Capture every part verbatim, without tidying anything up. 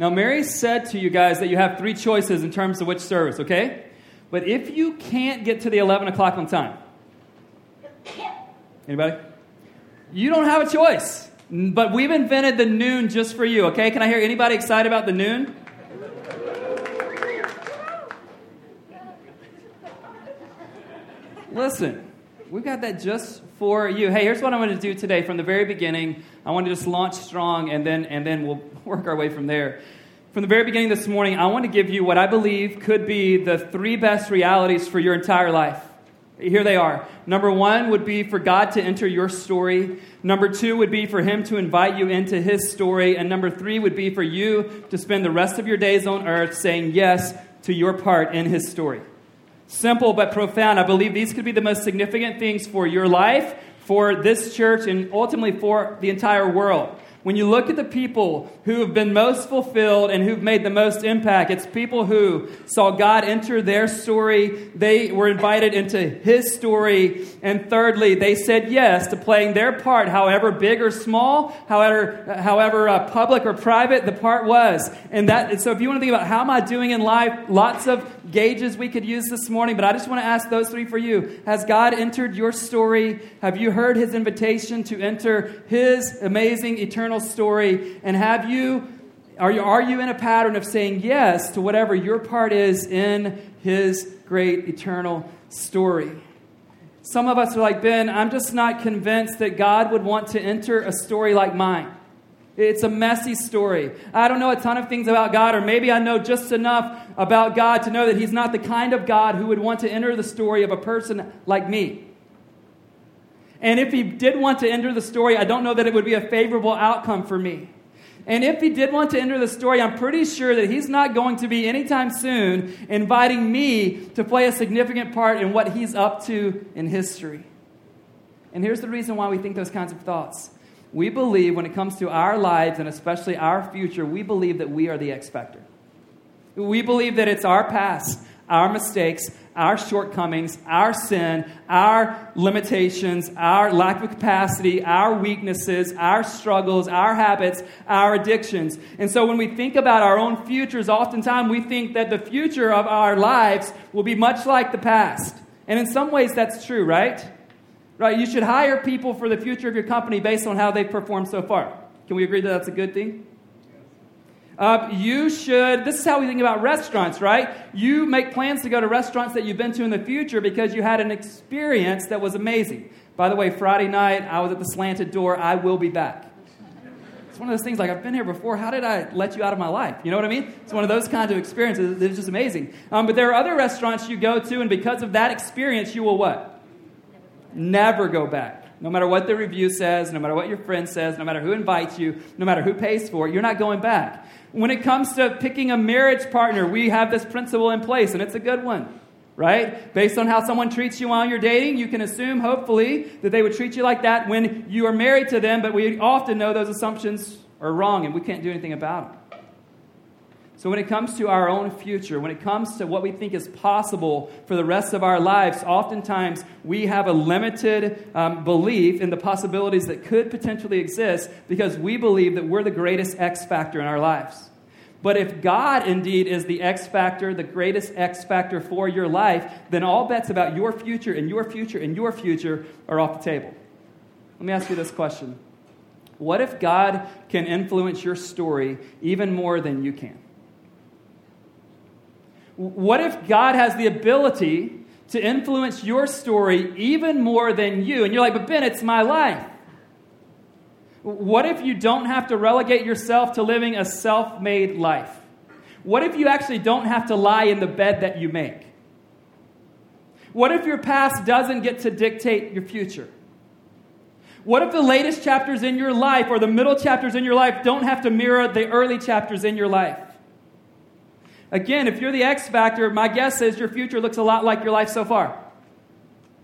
Now, Mary said to you guys that you have three choices in terms of which service, okay? But if you can't get to the eleven o'clock on time, anybody? You don't have a choice. But we've invented the noon just for you, okay? Can I hear anybody excited about the noon? Listen, we've got that just for you. Hey, here's what I'm going to do today from the very beginning. I want to just launch strong, and then and then we'll work our way from there. From the very beginning this morning, I want to give you what I believe could be the three best realities for your entire life. Here they are. Number one would be for God to enter your story. Number two would be for him to invite you into his story. And number three would be for you to spend the rest of your days on earth saying yes to your part in his story. Simple but profound. I believe these could be the most significant things for your life, for this church, and ultimately for the entire world. When you look at the people who have been most fulfilled and who've made the most impact, it's people who saw God enter their story. They were invited into his story. And thirdly, they said yes to playing their part, however big or small, however however uh, public or private the part was. And that. So if you want to think about how am I doing in life, lots of gauges we could use this morning. But I just want to ask those three for you. Has God entered your story? Have you heard his invitation to enter his amazing eternal story? And have you are you are you in a pattern of saying yes to whatever your part is in his great eternal story? Some of us are like, Ben, I'm just not convinced that God would want to enter a story like mine. It's a messy story. I don't know a ton of things about God, or maybe I know just enough about God to know that he's not the kind of God who would want to enter the story of a person like me. And if he did want to enter the story, I don't know that it would be a favorable outcome for me. And if he did want to enter the story, I'm pretty sure that he's not going to be anytime soon inviting me to play a significant part in what he's up to in history. And here's the reason why we think those kinds of thoughts. We believe when it comes to our lives and especially our future, we believe that we are the X factor. We believe that it's our past, our mistakes, our shortcomings, our sin, our limitations, our lack of capacity, our weaknesses, our struggles, our habits, our addictions. And so when we think about our own futures, oftentimes we think that the future of our lives will be much like the past. And in some ways that's true, right? Right? You should hire people for the future of your company based on how they've performed so far. Can we agree that that's a good thing? Uh, you should, this is how we think about restaurants, right? You make plans to go to restaurants that you've been to in the future because you had an experience that was amazing. By the way, Friday night, I was at the Slanted Door. I will be back. It's one of those things like, I've been here before. How did I let you out of my life? You know what I mean? It's one of those kinds of experiences. It was just amazing. Um, but there are other restaurants you go to, and because of that experience, you will what? Never go back. No matter what the review says, no matter what your friend says, no matter who invites you, no matter who pays for it, you're not going back. When it comes to picking a marriage partner, we have this principle in place, and it's a good one, right? Based on how someone treats you while you're dating, you can assume, hopefully, that they would treat you like that when you are married to them, but we often know those assumptions are wrong, and we can't do anything about them. So when it comes to our own future, when it comes to what we think is possible for the rest of our lives, oftentimes we have a limited um, belief in the possibilities that could potentially exist because we believe that we're the greatest X factor in our lives. But if God indeed is the X factor, the greatest X factor for your life, then all bets about your future and your future and your future are off the table. Let me ask you this question. What if God can influence your story even more than you can? What if God has the ability to influence your story even more than you? And you're like, but Ben, it's my life. What if you don't have to relegate yourself to living a self-made life? What if you actually don't have to lie in the bed that you make? What if your past doesn't get to dictate your future? What if the latest chapters in your life or the middle chapters in your life don't have to mirror the early chapters in your life? Again, if you're the X factor, my guess is your future looks a lot like your life so far.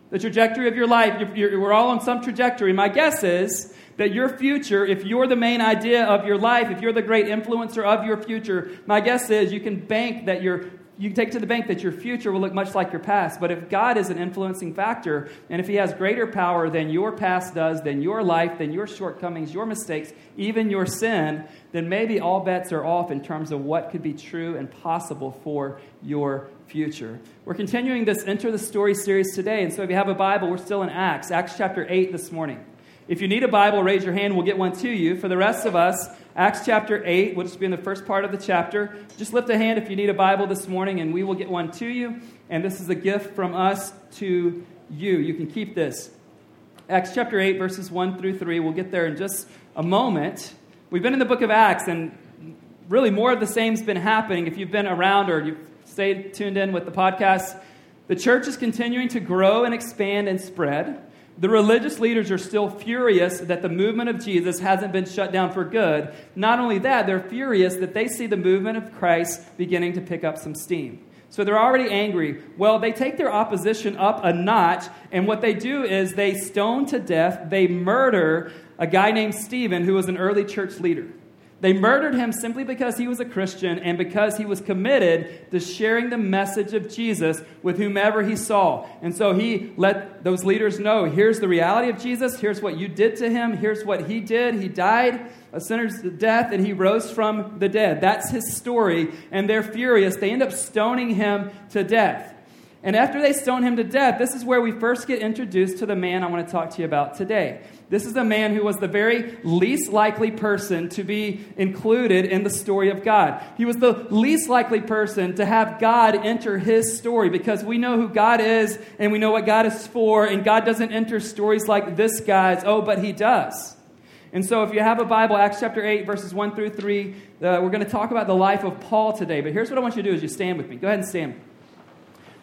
The trajectory of your life, you're, you're, we're all on some trajectory. My guess is that your future, if you're the main idea of your life, if you're the great influencer of your future, my guess is you can bank that your you can take it to the bank that your future will look much like your past. But if God is an influencing factor, and if he has greater power than your past does, than your life, than your shortcomings, your mistakes, even your sin, then maybe all bets are off in terms of what could be true and possible for your future. We're continuing this Enter the Story series today. And so if you have a Bible, we're still in Acts, Acts chapter eight this morning. If you need a Bible, raise your hand. We'll get one to you. For the rest of us, Acts chapter eight, we'll just be in the first part of the chapter. Just lift a hand if you need a Bible this morning, and we will get one to you. And this is a gift from us to you. You can keep this. Acts chapter eight, verses one through three. We'll get there in just a moment. We've been in the book of Acts, and really more of the same's been happening. If you've been around or you've stayed tuned in with the podcast, the church is continuing to grow and expand and spread. The religious leaders are still furious that the movement of Jesus hasn't been shut down for good. Not only that, they're furious that they see the movement of Christ beginning to pick up some steam. So they're already angry. Well, they take their opposition up a notch, and what they do is they stone to death, they murder a guy named Stephen, who was an early church leader. They murdered him simply because he was a Christian and because he was committed to sharing the message of Jesus with whomever he saw. And so he let those leaders know, here's the reality of Jesus, here's what you did to him, here's what he did. He died a sinner's death and he rose from the dead. That's his story, and they're furious. They end up stoning him to death. And after they stone him to death, this is where we first get introduced to the man I want to talk to you about today. This is a man who was the very least likely person to be included in the story of God. He was the least likely person to have God enter his story, because we know who God is and we know what God is for, and God doesn't enter stories like this guy's. Oh, but he does. And so if you have a Bible, Acts chapter eight, verses one through three, uh, we're going to talk about the life of Paul today. But here's what I want you to do is you stand with me. Go ahead and stand.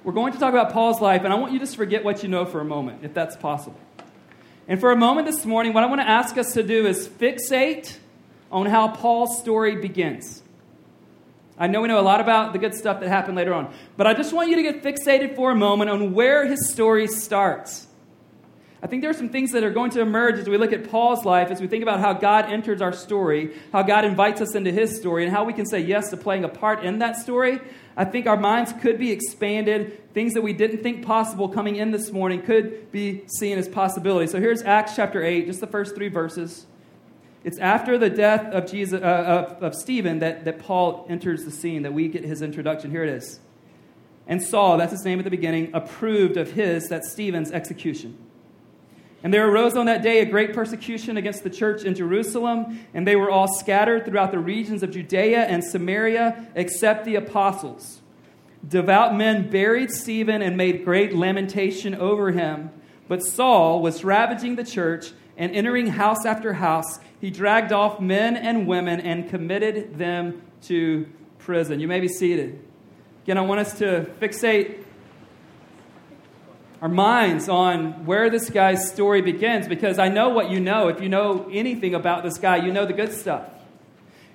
We're going to talk about Paul's life, and I want you to just forget what you know for a moment, if that's possible. And for a moment this morning, what I want to ask us to do is fixate on how Paul's story begins. I know we know a lot about the good stuff that happened later on, but I just want you to get fixated for a moment on where his story starts. I think there are some things that are going to emerge as we look at Paul's life, as we think about how God enters our story, how God invites us into his story, and how we can say yes to playing a part in that story. I think our minds could be expanded. Things that we didn't think possible coming in this morning could be seen as possibilities. So here's Acts chapter eight, just the first three verses. It's after the death of Jesus, uh, of, of Stephen that, that Paul enters the scene, that we get his introduction. Here it is. And Saul, that's his name at the beginning, approved of his, that's Stephen's, execution. And there arose on that day a great persecution against the church in Jerusalem, and they were all scattered throughout the regions of Judea and Samaria, except the apostles. Devout men buried Stephen and made great lamentation over him. But Saul was ravaging the church, and entering house after house, he dragged off men and women and committed them to prison. You may be seated. Again, I want us to fixate our minds on where this guy's story begins, because I know what you know. If you know anything about this guy, you know the good stuff.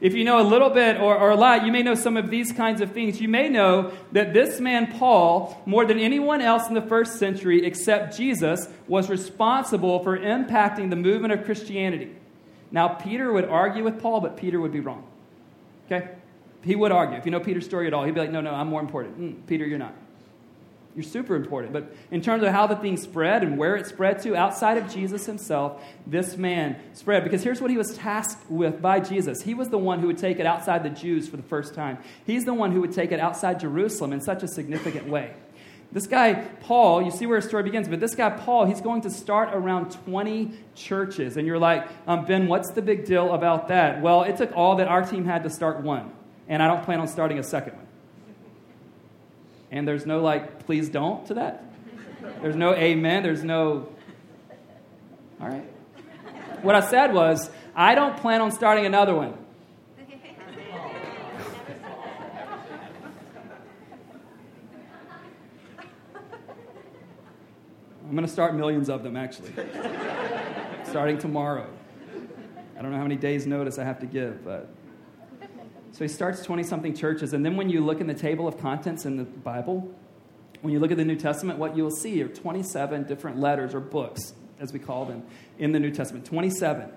If you know a little bit or, or a lot, you may know some of these kinds of things. You may know that this man, Paul, more than anyone else in the first century except Jesus, was responsible for impacting the movement of Christianity. Now, Peter would argue with Paul, but Peter would be wrong. Okay? He would argue. If you know Peter's story at all, he'd be like, no, no, I'm more important. Mm, Peter, you're not. You're super important. But in terms of how the thing spread and where it spread to, outside of Jesus himself, this man spread. Because here's what he was tasked with by Jesus. He was the one who would take it outside the Jews for the first time. He's the one who would take it outside Jerusalem in such a significant way. This guy, Paul, you see where his story begins, but this guy, Paul, he's going to start around twenty churches. And you're like, um, Ben, what's the big deal about that? Well, it took all that our team had to start one. And I don't plan on starting a second one. And there's no, like, please don't to that. There's no amen. There's no, all right. What I said was, I don't plan on starting another one. I'm going to start millions of them, actually. Starting tomorrow. I don't know how many days' notice I have to give, but... So he starts twenty-something churches, and then when you look in the table of contents in the Bible, when you look at the New Testament, what you will see are twenty-seven different letters or books, as we call them, in the New Testament. twenty-seven.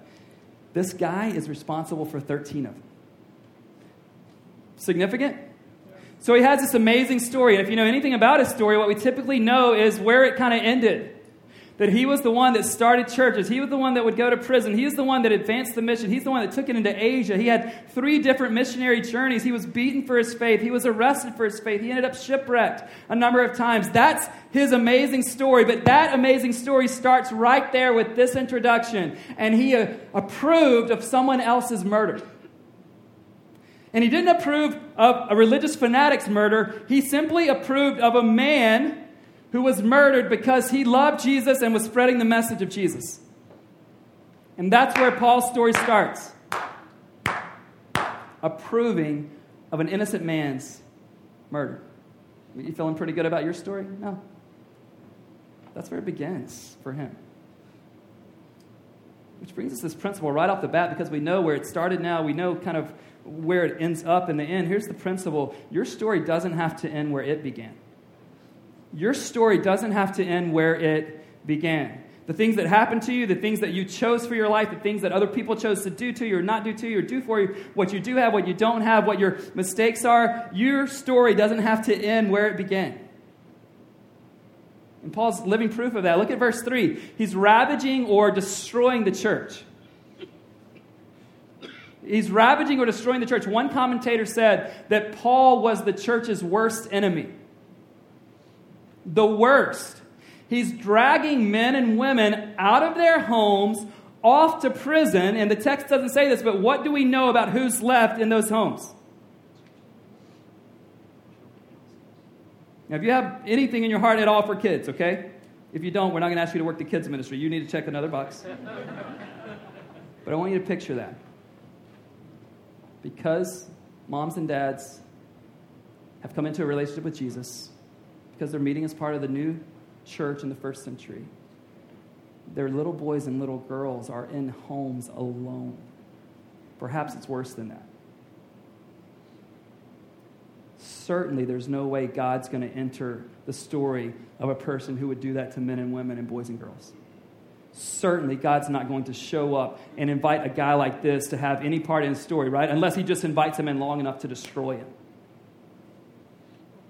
This guy is responsible for thirteen of them. Significant? So he has this amazing story. And if you know anything about his story, what we typically know is where it kind of ended. That he was the one that started churches. He was the one that would go to prison. He was the one that advanced the mission. He's the one that took it into Asia. He had three different missionary journeys. He was beaten for his faith. He was arrested for his faith. He ended up shipwrecked a number of times. That's his amazing story. But that amazing story starts right there with this introduction. And he uh, approved of someone else's murder. And he didn't approve of a religious fanatic's murder. He simply approved of a man who was murdered because he loved Jesus and was spreading the message of Jesus. And that's where Paul's story starts. Approving of an innocent man's murder. You feeling pretty good about your story? No. That's where it begins for him. Which brings us this principle right off the bat, because we know where it started now. We know kind of where it ends up in the end. Here's the principle. Your story doesn't have to end where it began. Your story doesn't have to end where it began. The things that happened to you, the things that you chose for your life, the things that other people chose to do to you or not do to you or do for you, what you do have, what you don't have, what your mistakes are, your story doesn't have to end where it began. And Paul's living proof of that. Look at verse three. He's ravaging or destroying the church. He's ravaging or destroying the church. One commentator said that Paul was the church's worst enemy. The worst. He's dragging men and women out of their homes, off to prison, and the text doesn't say this, but what do we know about who's left in those homes? Now, if you have anything in your heart at all for kids, okay? If you don't, we're not going to ask you to work the kids' ministry. You need to check another box. But I want you to picture that. Because moms and dads have come into a relationship with Jesus, because they're meeting as part of the new church in the first century, their little boys and little girls are in homes alone. Perhaps it's worse than that. Certainly, there's no way God's going to enter the story of a person who would do that to men and women and boys and girls. Certainly, God's not going to show up and invite a guy like this to have any part in his story, right? Unless he just invites him in long enough to destroy him.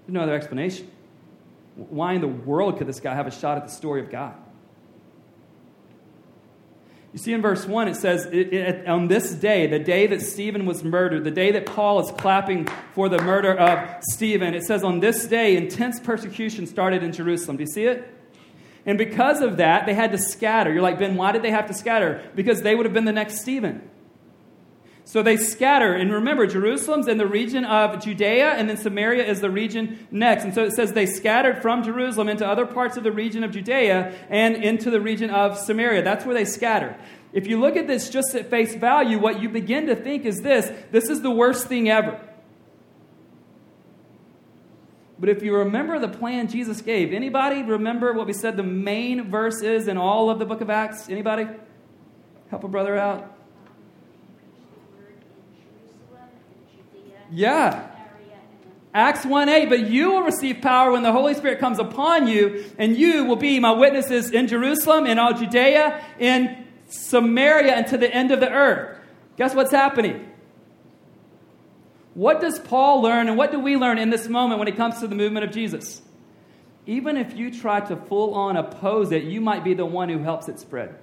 There's no other explanation. Why in the world could this guy have a shot at the story of God? You see in verse one, it says, it, it, on this day, the day that Stephen was murdered, the day that Paul is clapping for the murder of Stephen, it says on this day, intense persecution started in Jerusalem. Do you see it? And because of that, they had to scatter. You're like, Ben, why did they have to scatter? Because they would have been the next Stephen. So they scatter, and remember, Jerusalem's in the region of Judea, and then Samaria is the region next. And so it says they scattered from Jerusalem into other parts of the region of Judea and into the region of Samaria. That's where they scatter. If you look at this just at face value, what you begin to think is this: this is the worst thing ever. But if you remember the plan Jesus gave, anybody remember what we said the main verse is in all of the book of Acts? Anybody? Help a brother out. Yeah. Acts one eight, but you will receive power when the Holy Spirit comes upon you, and you will be my witnesses in Jerusalem, in all Judea, in Samaria, and to the end of the earth. Guess what's happening? What does Paul learn, and what do we learn in this moment when it comes to the movement of Jesus? Even if you try to full-on oppose it, you might be the one who helps it spread.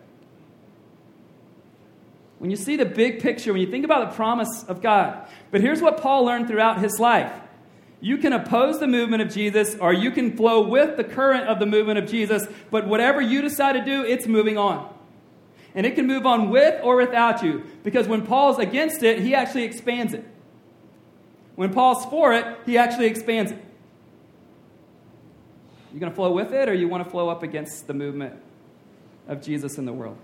When you see the big picture, when you think about the promise of God. But here's what Paul learned throughout his life. You can oppose the movement of Jesus, or you can flow with the current of the movement of Jesus, but whatever you decide to do, it's moving on. And it can move on with or without you, because when Paul's against it, he actually expands it. When Paul's for it, he actually expands it. You're going to flow with it, or you want to flow up against the movement of Jesus in the world?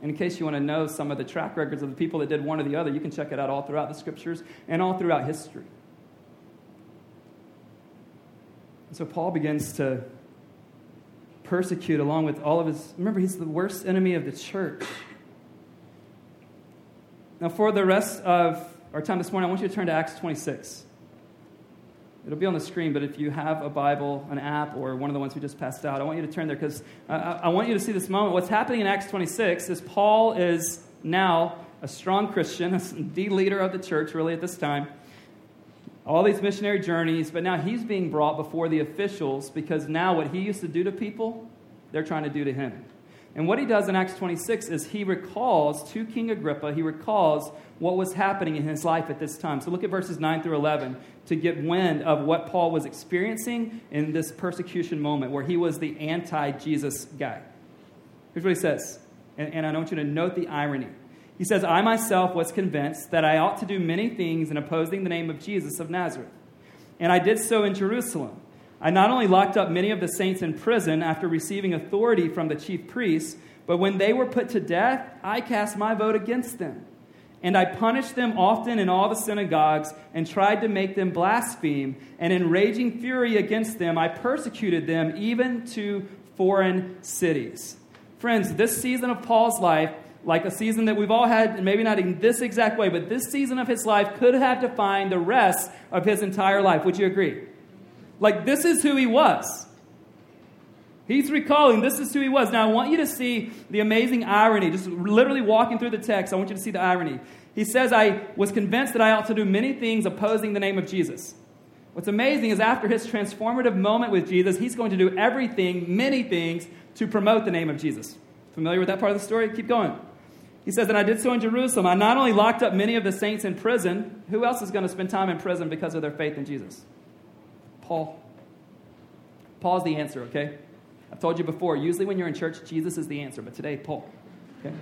In case you want to know some of the track records of the people that did one or the other, you can check it out all throughout the scriptures and all throughout history. And so Paul begins to persecute along with all of his... Remember, he's the worst enemy of the church. Now, for the rest of our time this morning, I want you to turn to Acts twenty-six. It'll be on the screen, but if you have a Bible, an app, or one of the ones we just passed out, I want you to turn there, because I, I want you to see this moment. What's happening in Acts twenty-six is Paul is now a strong Christian, the leader of the church, really, at this time. all these missionary journeys, but now he's being brought before the officials because now what he used to do to people, they're trying to do to him. And what he does in Acts twenty-six is he recalls to King Agrippa, he recalls what was happening in his life at this time. So look at verses nine through eleven to get wind of what Paul was experiencing in this persecution moment where he was the anti-Jesus guy. Here's what he says, and, and I want you to note the irony. He says, I myself was convinced that I ought to do many things in opposing the name of Jesus of Nazareth. And I did so in Jerusalem. I not only locked up many of the saints in prison after receiving authority from the chief priests, but when they were put to death, I cast my vote against them. And I punished them often in all the synagogues and tried to make them blaspheme. And in raging fury against them, I persecuted them even to foreign cities. Friends, this season of Paul's life, like a season that we've all had, maybe not in this exact way, but this season of his life could have defined the rest of his entire life. Would you agree? Like, this is who he was. He's recalling, this is who he was. Now, I want you to see the amazing irony. Just literally walking through the text, I want you to see the irony. He says, I was convinced that I ought to do many things opposing the name of Jesus. What's amazing is after his transformative moment with Jesus, he's going to do everything, many things, to promote the name of Jesus. Familiar with that part of the story? Keep going. He says, and I did so in Jerusalem. I not only locked up many of the saints in prison. Who else is going to spend time in prison because of their faith in Jesus? Paul. Paul's the answer, okay? I've told you before, usually when you're in church, Jesus is the answer, but today, Paul. Okay?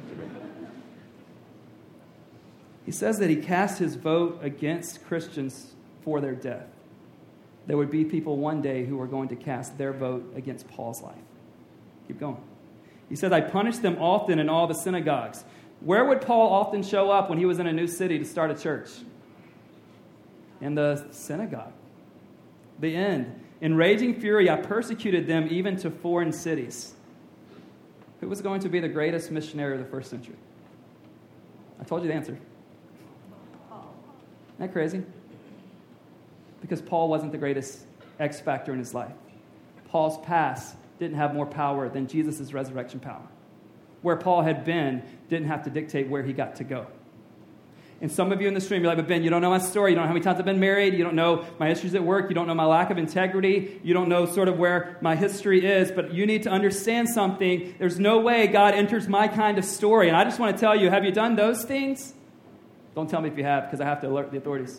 He says that he cast his vote against Christians for their death. There would be people one day who are going to cast their vote against Paul's life. Keep going. He says, I punished them often in all the synagogues. Where would Paul often show up when he was in a new city to start a church? In the synagogue. The end. In raging fury, I persecuted them even to foreign cities. Who was going to be the greatest missionary of the first century? I told you the answer. Isn't that crazy? Because Paul wasn't the greatest X factor in his life. Paul's past didn't have more power than Jesus' resurrection power. Where Paul had been didn't have to dictate where he got to go. And some of you in the stream, you're like, but Ben, you don't know my story. You don't know how many times I've been married. You don't know my issues at work. You don't know my lack of integrity. You don't know sort of where my history is. But you need to understand something. There's no way God enters my kind of story. And I just want to tell you, have you done those things? Don't tell me if you have, because I have to alert the authorities.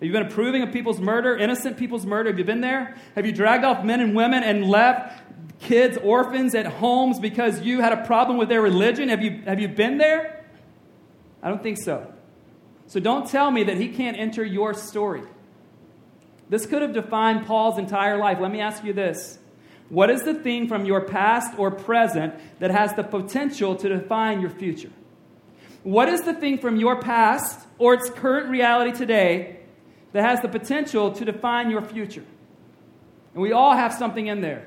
Have you been approving of people's murder, innocent people's murder? Have you been there? Have you dragged off men and women and left kids, orphans at homes because you had a problem with their religion? Have you, have you been there? I don't think so. So don't tell me that he can't enter your story. This could have defined Paul's entire life. Let me ask you this. What is the thing from your past or present that has the potential to define your future? What is the thing from your past or its current reality today that has the potential to define your future? And we all have something in there.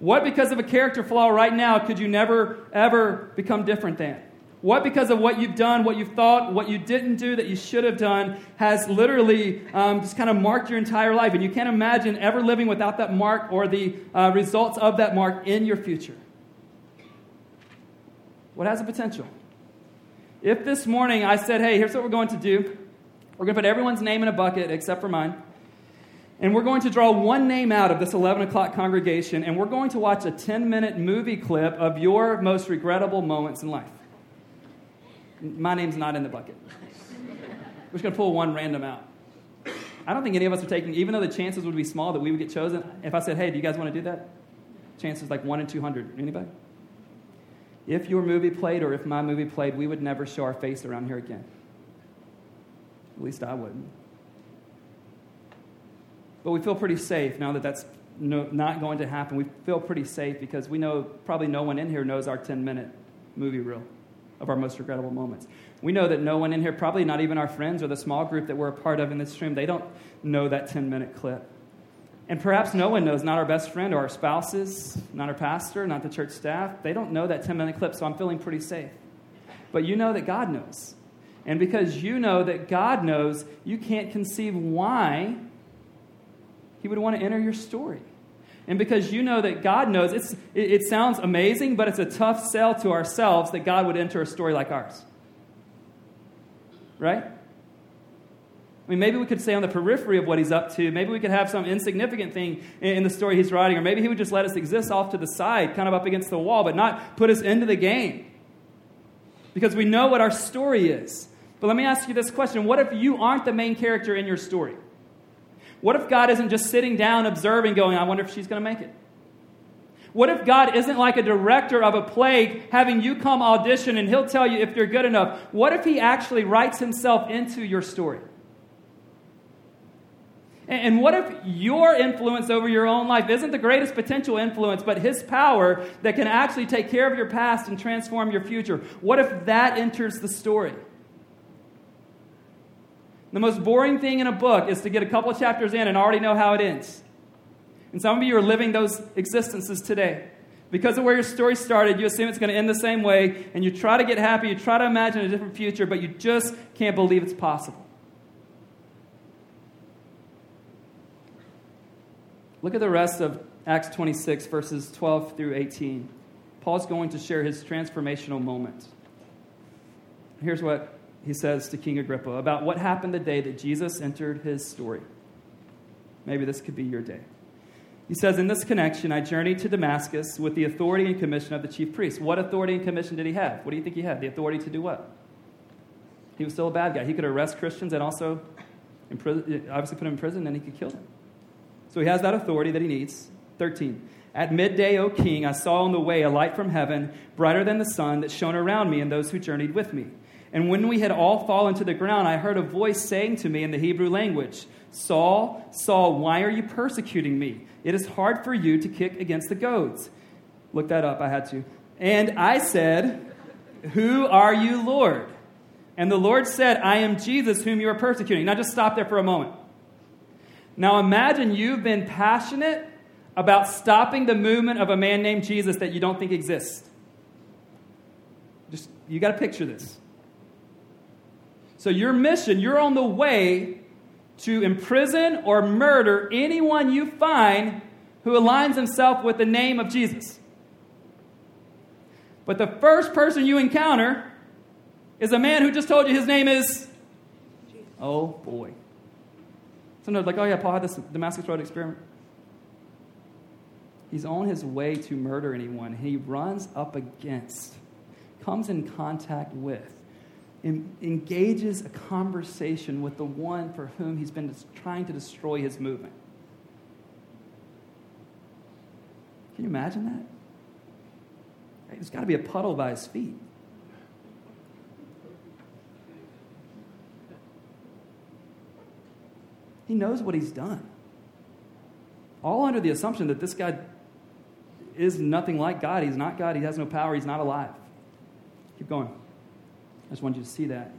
What, because of a character flaw right now, could you never, ever become different than? What, because of what you've done, what you've thought, what you didn't do that you should have done, has literally um, just kind of marked your entire life. And you can't imagine ever living without that mark or the uh, results of that mark in your future. What has the potential? If this morning I said, hey, here's what we're going to do. We're going to put everyone's name in a bucket except for mine. And we're going to draw one name out of this eleven o'clock congregation. And we're going to watch a ten-minute movie clip of your most regrettable moments in life. My name's not in the bucket. We're just going to pull one random out. I don't think any of us are taking, even though the chances would be small that we would get chosen, if I said, hey, do you guys want to do that? Chances like one in two hundred. Anybody? If your movie played or if my movie played, we would never show our face around here again. At least I wouldn't. But we feel pretty safe now that that's no, not going to happen. We feel pretty safe because we know probably no one in here knows our ten-minute movie reel of our most regrettable moments. We know that no one in here, probably not even our friends or the small group that we're a part of in this room, they don't know that ten-minute clip. And perhaps no one knows, not our best friend or our spouses, not our pastor, not the church staff. They don't know that ten-minute clip, so I'm feeling pretty safe. But you know that God knows. And because you know that God knows, you can't conceive why he would want to enter your story. And because you know that God knows, it's, it, it sounds amazing, but it's a tough sell to ourselves that God would enter a story like ours. Right? I mean, maybe we could stay on the periphery of what he's up to. Maybe we could have some insignificant thing in the story he's writing. Or maybe he would just let us exist off to the side, kind of up against the wall, but not put us into the game. Because we know what our story is. But let me ask you this question. What if you aren't the main character in your story? What if God isn't just sitting down, observing, going, I wonder if she's going to make it? What if God isn't like a director of a play having you come audition and he'll tell you if you're good enough? What if he actually writes himself into your story? And what if your influence over your own life isn't the greatest potential influence, but his power that can actually take care of your past and transform your future? What if that enters the story? The most boring thing in a book is to get a couple chapters in and already know how it ends. And some of you are living those existences today. Because of where your story started, you assume it's going to end the same way, and you try to get happy, you try to imagine a different future, but you just can't believe it's possible. Look at the rest of Acts twenty-six, verses twelve through eighteen. Paul's going to share his transformational moment. Here's what he says to King Agrippa about what happened the day that Jesus entered his story. Maybe this could be your day. He says, in this connection, I journeyed to Damascus with the authority and commission of the chief priest. What authority and commission did he have? What do you think he had? The authority to do what? He was still a bad guy. He could arrest Christians and also imprison, obviously put him in prison, and he could kill them. So he has that authority that he needs. thirteen. At midday, O king, I saw on the way a light from heaven, brighter than the sun, that shone around me and those who journeyed with me. And when we had all fallen to the ground, I heard a voice saying to me in the Hebrew language, Saul, Saul, why are you persecuting me? It is hard for you to kick against the goads. Look that up, I had to. And I said, who are you, Lord? And the Lord said, I am Jesus whom you are persecuting. Now just stop there for a moment. Now imagine you've been passionate about stopping the movement of a man named Jesus that you don't think exists. Just, you got to picture this. So your mission, you're on the way to imprison or murder anyone you find who aligns himself with the name of Jesus. But the first person you encounter is a man who just told you his name is... Jesus. Oh, boy. Sometimes like, oh yeah, Paul had this Damascus Road experiment. He's on his way to murder anyone. He runs up against, comes in contact with, engages a conversation with the one for whom he's been trying to destroy his movement. Can you imagine that? There's got to be a puddle by his feet. He knows what he's done. All under the assumption that this guy is nothing like God. He's not God. He has no power. He's not alive. Keep going. I just want you to see that.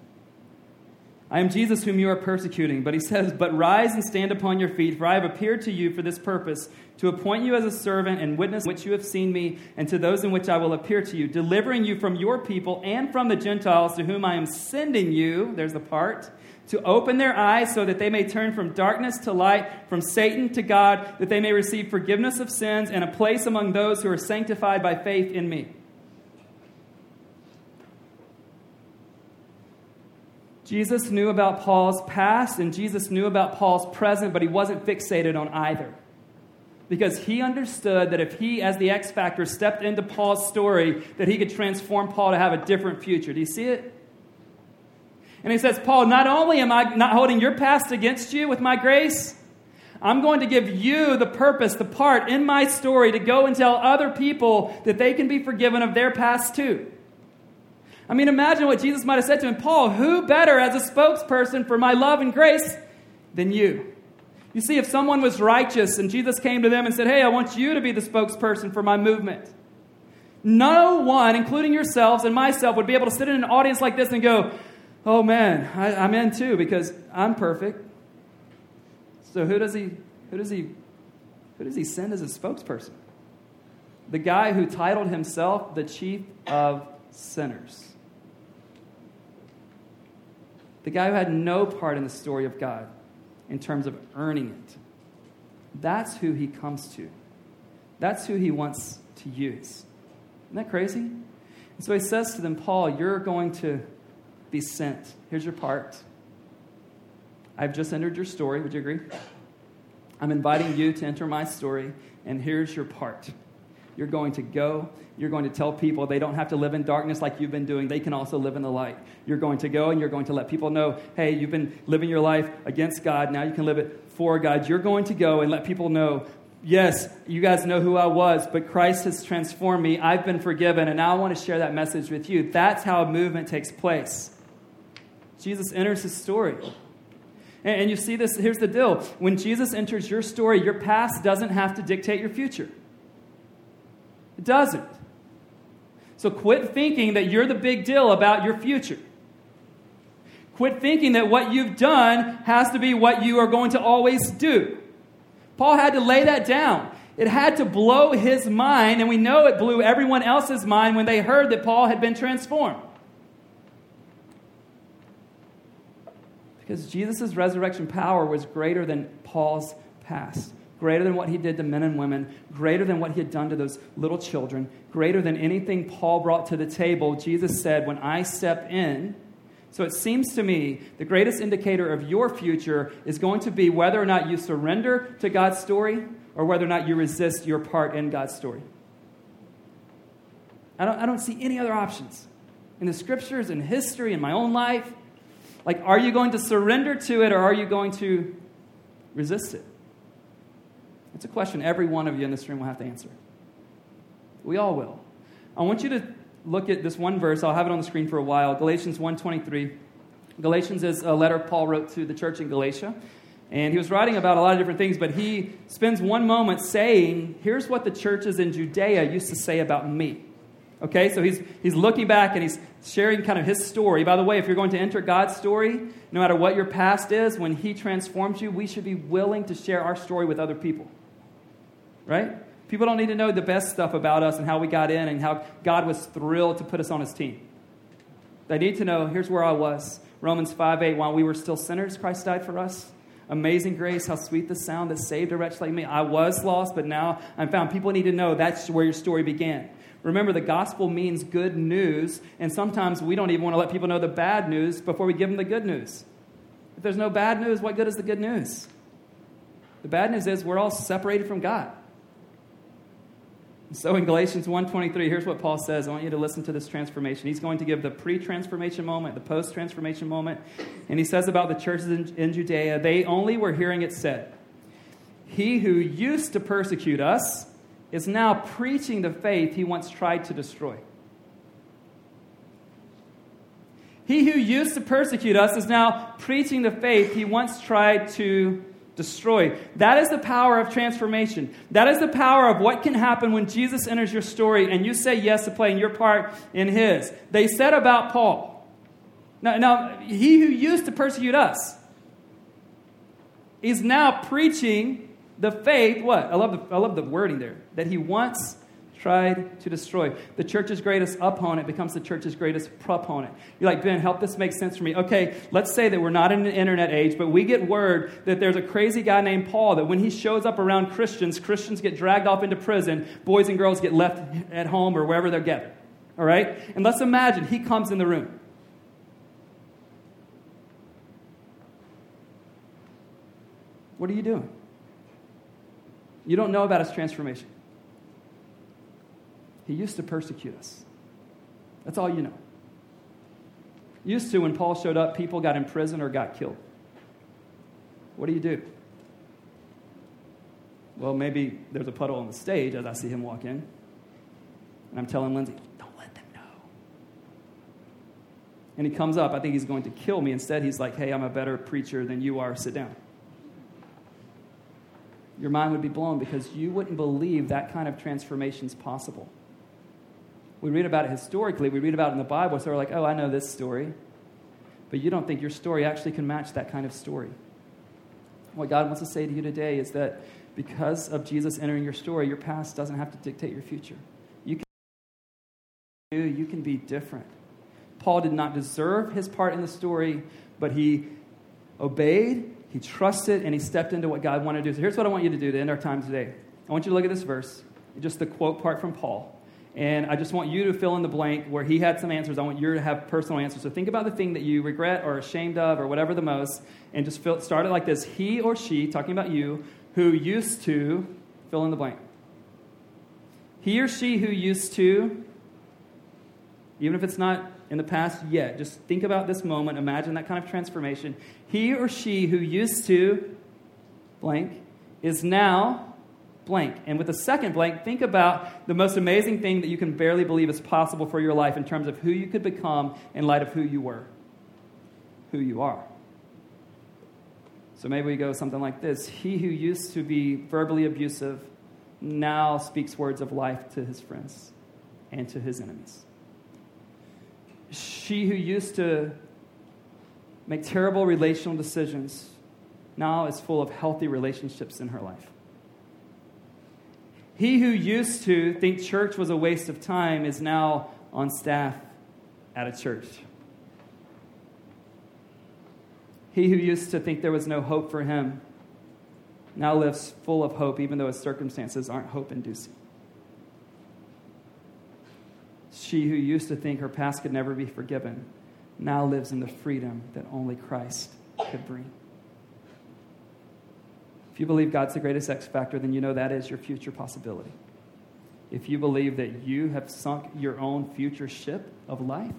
I am Jesus whom you are persecuting. But he says, but rise and stand upon your feet, for I have appeared to you for this purpose, to appoint you as a servant and witness which you have seen me, and to those in which I will appear to you, delivering you from your people and from the Gentiles to whom I am sending you, there's the part, to open their eyes so that they may turn from darkness to light, from Satan to God, that they may receive forgiveness of sins and a place among those who are sanctified by faith in me. Jesus knew about Paul's past and Jesus knew about Paul's present, but he wasn't fixated on either. Because he understood that if he, as the X Factor, stepped into Paul's story, that he could transform Paul to have a different future. Do you see it? And he says, Paul, not only am I not holding your past against you with my grace, I'm going to give you the purpose, the part in my story to go and tell other people that they can be forgiven of their past too. I mean, imagine what Jesus might have said to him. Paul, who better as a spokesperson for my love and grace than you? You see, if someone was righteous and Jesus came to them and said, hey, I want you to be the spokesperson for my movement, no one, including yourselves and myself, would be able to sit in an audience like this and go, oh man, I, I'm in too because I'm perfect. So who does he, who does he, who does he send as a spokesperson? The guy who titled himself the chief of sinners. The guy who had no part in the story of God in terms of earning it. That's who he comes to. That's who he wants to use. Isn't that crazy? And so he says to them, Paul, you're going to be sent. Here's your part. I've just entered your story. Would you agree? I'm inviting you to enter my story, and here's your part. You're going to go. You're going to tell people they don't have to live in darkness like you've been doing. They can also live in the light. You're going to go, and you're going to let people know, hey, you've been living your life against God. Now you can live it for God. You're going to go and let people know, yes, you guys know who I was, but Christ has transformed me. I've been forgiven, and now I want to share that message with you. That's how a movement takes place. Jesus enters his story. And you see this, here's the deal. When Jesus enters your story, your past doesn't have to dictate your future. It doesn't. So quit thinking that you're the big deal about your future. Quit thinking that what you've done has to be what you are going to always do. Paul had to lay that down. It had to blow his mind, and we know it blew everyone else's mind when they heard that Paul had been transformed. Because Jesus' resurrection power was greater than Paul's past, greater than what he did to men and women, greater than what he had done to those little children, greater than anything Paul brought to the table. Jesus said, when I step in, so it seems to me the greatest indicator of your future is going to be whether or not you surrender to God's story or whether or not you resist your part in God's story. I don't, I don't see any other options in the scriptures, in history, in my own life. Like, are you going to surrender to it or are you going to resist it? It's a question every one of you in this room will have to answer. We all will. I want you to look at this one verse. I'll have it on the screen for a while. Galatians one twenty-three. Galatians is a letter Paul wrote to the church in Galatia. And he was writing about a lot of different things, but he spends one moment saying, here's what the churches in Judea used to say about me. Okay, so he's he's looking back and he's sharing kind of his story. By the way, if you're going to enter God's story, no matter what your past is, when he transforms you, we should be willing to share our story with other people. Right? People don't need to know the best stuff about us and how we got in and how God was thrilled to put us on his team. They need to know, here's where I was. Romans five eight, while we were still sinners, Christ died for us. Amazing grace, how sweet the sound that saved a wretch like me. I was lost, but now I'm found. People need to know that's where your story began. Remember, the gospel means good news, and sometimes we don't even want to let people know the bad news before we give them the good news. If there's no bad news, what good is the good news? The bad news is we're all separated from God. So in Galatians one twenty-three, here's what Paul says. I want you to listen to this transformation. He's going to give the pre-transformation moment, the post-transformation moment. And he says about the churches in, in Judea, they only were hearing it said, he who used to persecute us is now preaching the faith he once tried to destroy. He who used to persecute us is now preaching the faith he once tried to destroy. That is the power of transformation. That is the power of what can happen when Jesus enters your story and you say yes to playing your part in his. They said about Paul. Now, now he who used to persecute us is now preaching the faith, what? I love the, I love the wording there. That he once tried to destroy. The church's greatest opponent becomes the church's greatest proponent. You're like, Ben, help this make sense for me. Okay, let's say that we're not in the internet age, but we get word that there's a crazy guy named Paul that when he shows up around Christians, Christians get dragged off into prison, boys and girls get left at home or wherever they're gathered. All right? And let's imagine he comes in the room. What are you doing? You don't know about his transformation. He used to persecute us. That's all you know. Used to, when Paul showed up, people got in prison or got killed. What do you do? Well, maybe there's a puddle on the stage as I see him walk in. And I'm telling Lindsay, don't let them know. And he comes up. I think he's going to kill me. Instead, he's like, hey, I'm a better preacher than you are. Sit down. Your mind would be blown because you wouldn't believe that kind of transformation is possible. We read about it historically. We read about it in the Bible. So we're like, oh, I know this story. But you don't think your story actually can match that kind of story. What God wants to say to you today is that because of Jesus entering your story, your past doesn't have to dictate your future. You can be new. You can be different. Paul did not deserve his part in the story, but he obeyed. He trusted, and he stepped into what God wanted to do. So here's what I want you to do to end our time today. I want you to look at this verse, just the quote part from Paul, And I just want you to fill in the blank where he had some answers. I want you to have personal answers. So think about the thing that you regret or ashamed of or whatever the most, and just fill, start it like this. He or she, talking about you, who used to, fill in the blank. He or she who used to, even if it's not in the past yet, just think about this moment. Imagine that kind of transformation. He or she who used to, blank, is now, blank. And with the second blank, think about the most amazing thing that you can barely believe is possible for your life in terms of who you could become in light of who you were, who you are. So maybe we go something like this. He who used to be verbally abusive now speaks words of life to his friends and to his enemies. She who used to make terrible relational decisions now is full of healthy relationships in her life. He who used to think church was a waste of time is now on staff at a church. He who used to think there was no hope for him now lives full of hope, even though his circumstances aren't hope-inducing. She who used to think her past could never be forgiven now lives in the freedom that only Christ could bring. If you believe God's the greatest X factor, then you know that is your future possibility. If you believe that you have sunk your own future ship of life,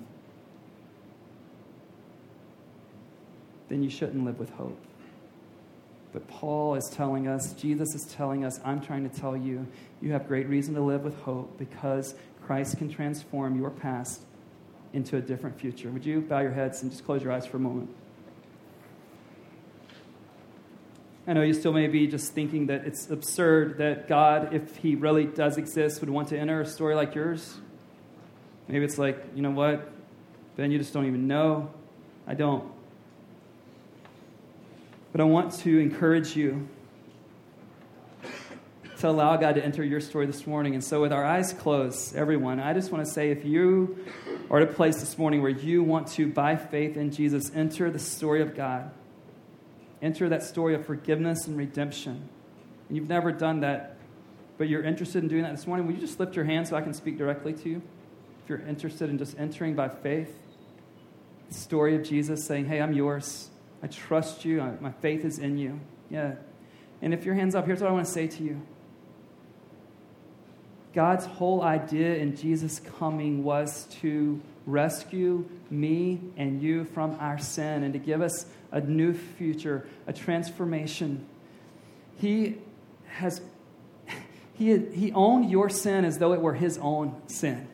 then you shouldn't live with hope. But Paul is telling us, Jesus is telling us, I'm trying to tell you, you have great reason to live with hope because Christ can transform your past into a different future. Would you bow your heads and just close your eyes for a moment? I know you still may be just thinking that it's absurd that God, if he really does exist, would want to enter a story like yours. Maybe it's like, you know what, Ben, you just don't even know. I don't. But I want to encourage you to allow God to enter your story this morning. And so with our eyes closed, everyone, I just want to say if you are at a place this morning where you want to, by faith in Jesus, enter the story of God, enter that story of forgiveness and redemption. And you've never done that, but you're interested in doing that this morning. Will you just lift your hand so I can speak directly to you? If you're interested in just entering by faith, the story of Jesus saying, hey, I'm yours. I trust you. I, my faith is in you. Yeah. And if your hand's up, here's what I want to say to you. God's whole idea in Jesus coming was to rescue me and you from our sin and to give us a new future, a transformation. He has, he, he owned your sin as though it were his own sin.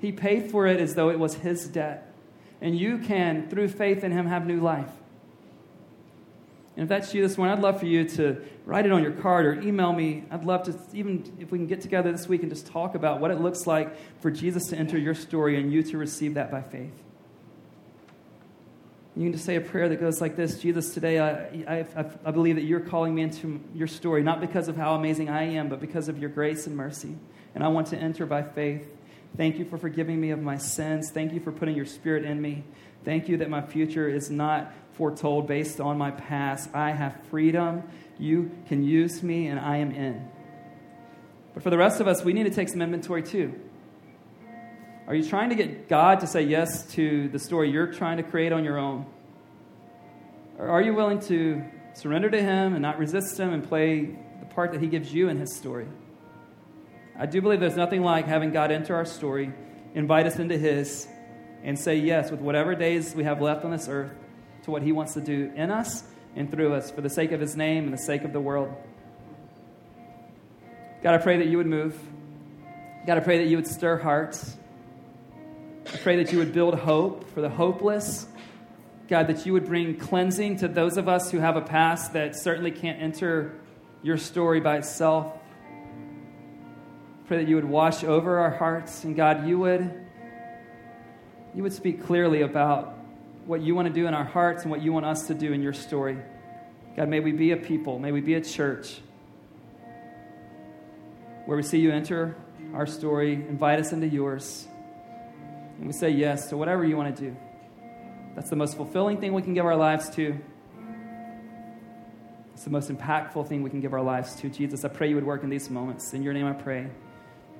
He paid for it as though it was his debt. And you can, through faith in him, have new life. And if that's you this morning, I'd love for you to write it on your card or email me. I'd love to, even if we can get together this week and just talk about what it looks like for Jesus to enter your story and you to receive that by faith. You can just say a prayer that goes like this. Jesus, today I, I, I believe that you're calling me into your story, not because of how amazing I am, but because of your grace and mercy. And I want to enter by faith. Thank you for forgiving me of my sins. Thank you for putting your spirit in me. Thank you that my future is not foretold based on my past. I have freedom. You can use me, and I am in. But for the rest of us, we need to take some inventory too. Are you trying to get God to say yes to the story you're trying to create on your own? Or are you willing to surrender to him and not resist him and play the part that he gives you in his story? I do believe there's nothing like having God enter our story, invite us into his, and say yes with whatever days we have left on this earth, to what he wants to do in us and through us for the sake of his name and the sake of the world. God, I pray that you would move. God, I pray that you would stir hearts. I pray that you would build hope for the hopeless. God, that you would bring cleansing to those of us who have a past that certainly can't enter your story by itself. Pray that you would wash over our hearts, and God, you would, you would speak clearly about what you want to do in our hearts and what you want us to do in your story. God, may we be a people, may we be a church where we see you enter our story, invite us into yours, and we say yes to whatever you want to do. That's the most fulfilling thing we can give our lives to. It's the most impactful thing we can give our lives to. Jesus, I pray you would work in these moments. In your name I pray.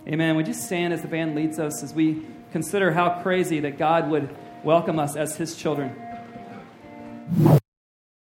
Amen. Would you stand as the band leads us as we consider how crazy that God would welcome us as his children.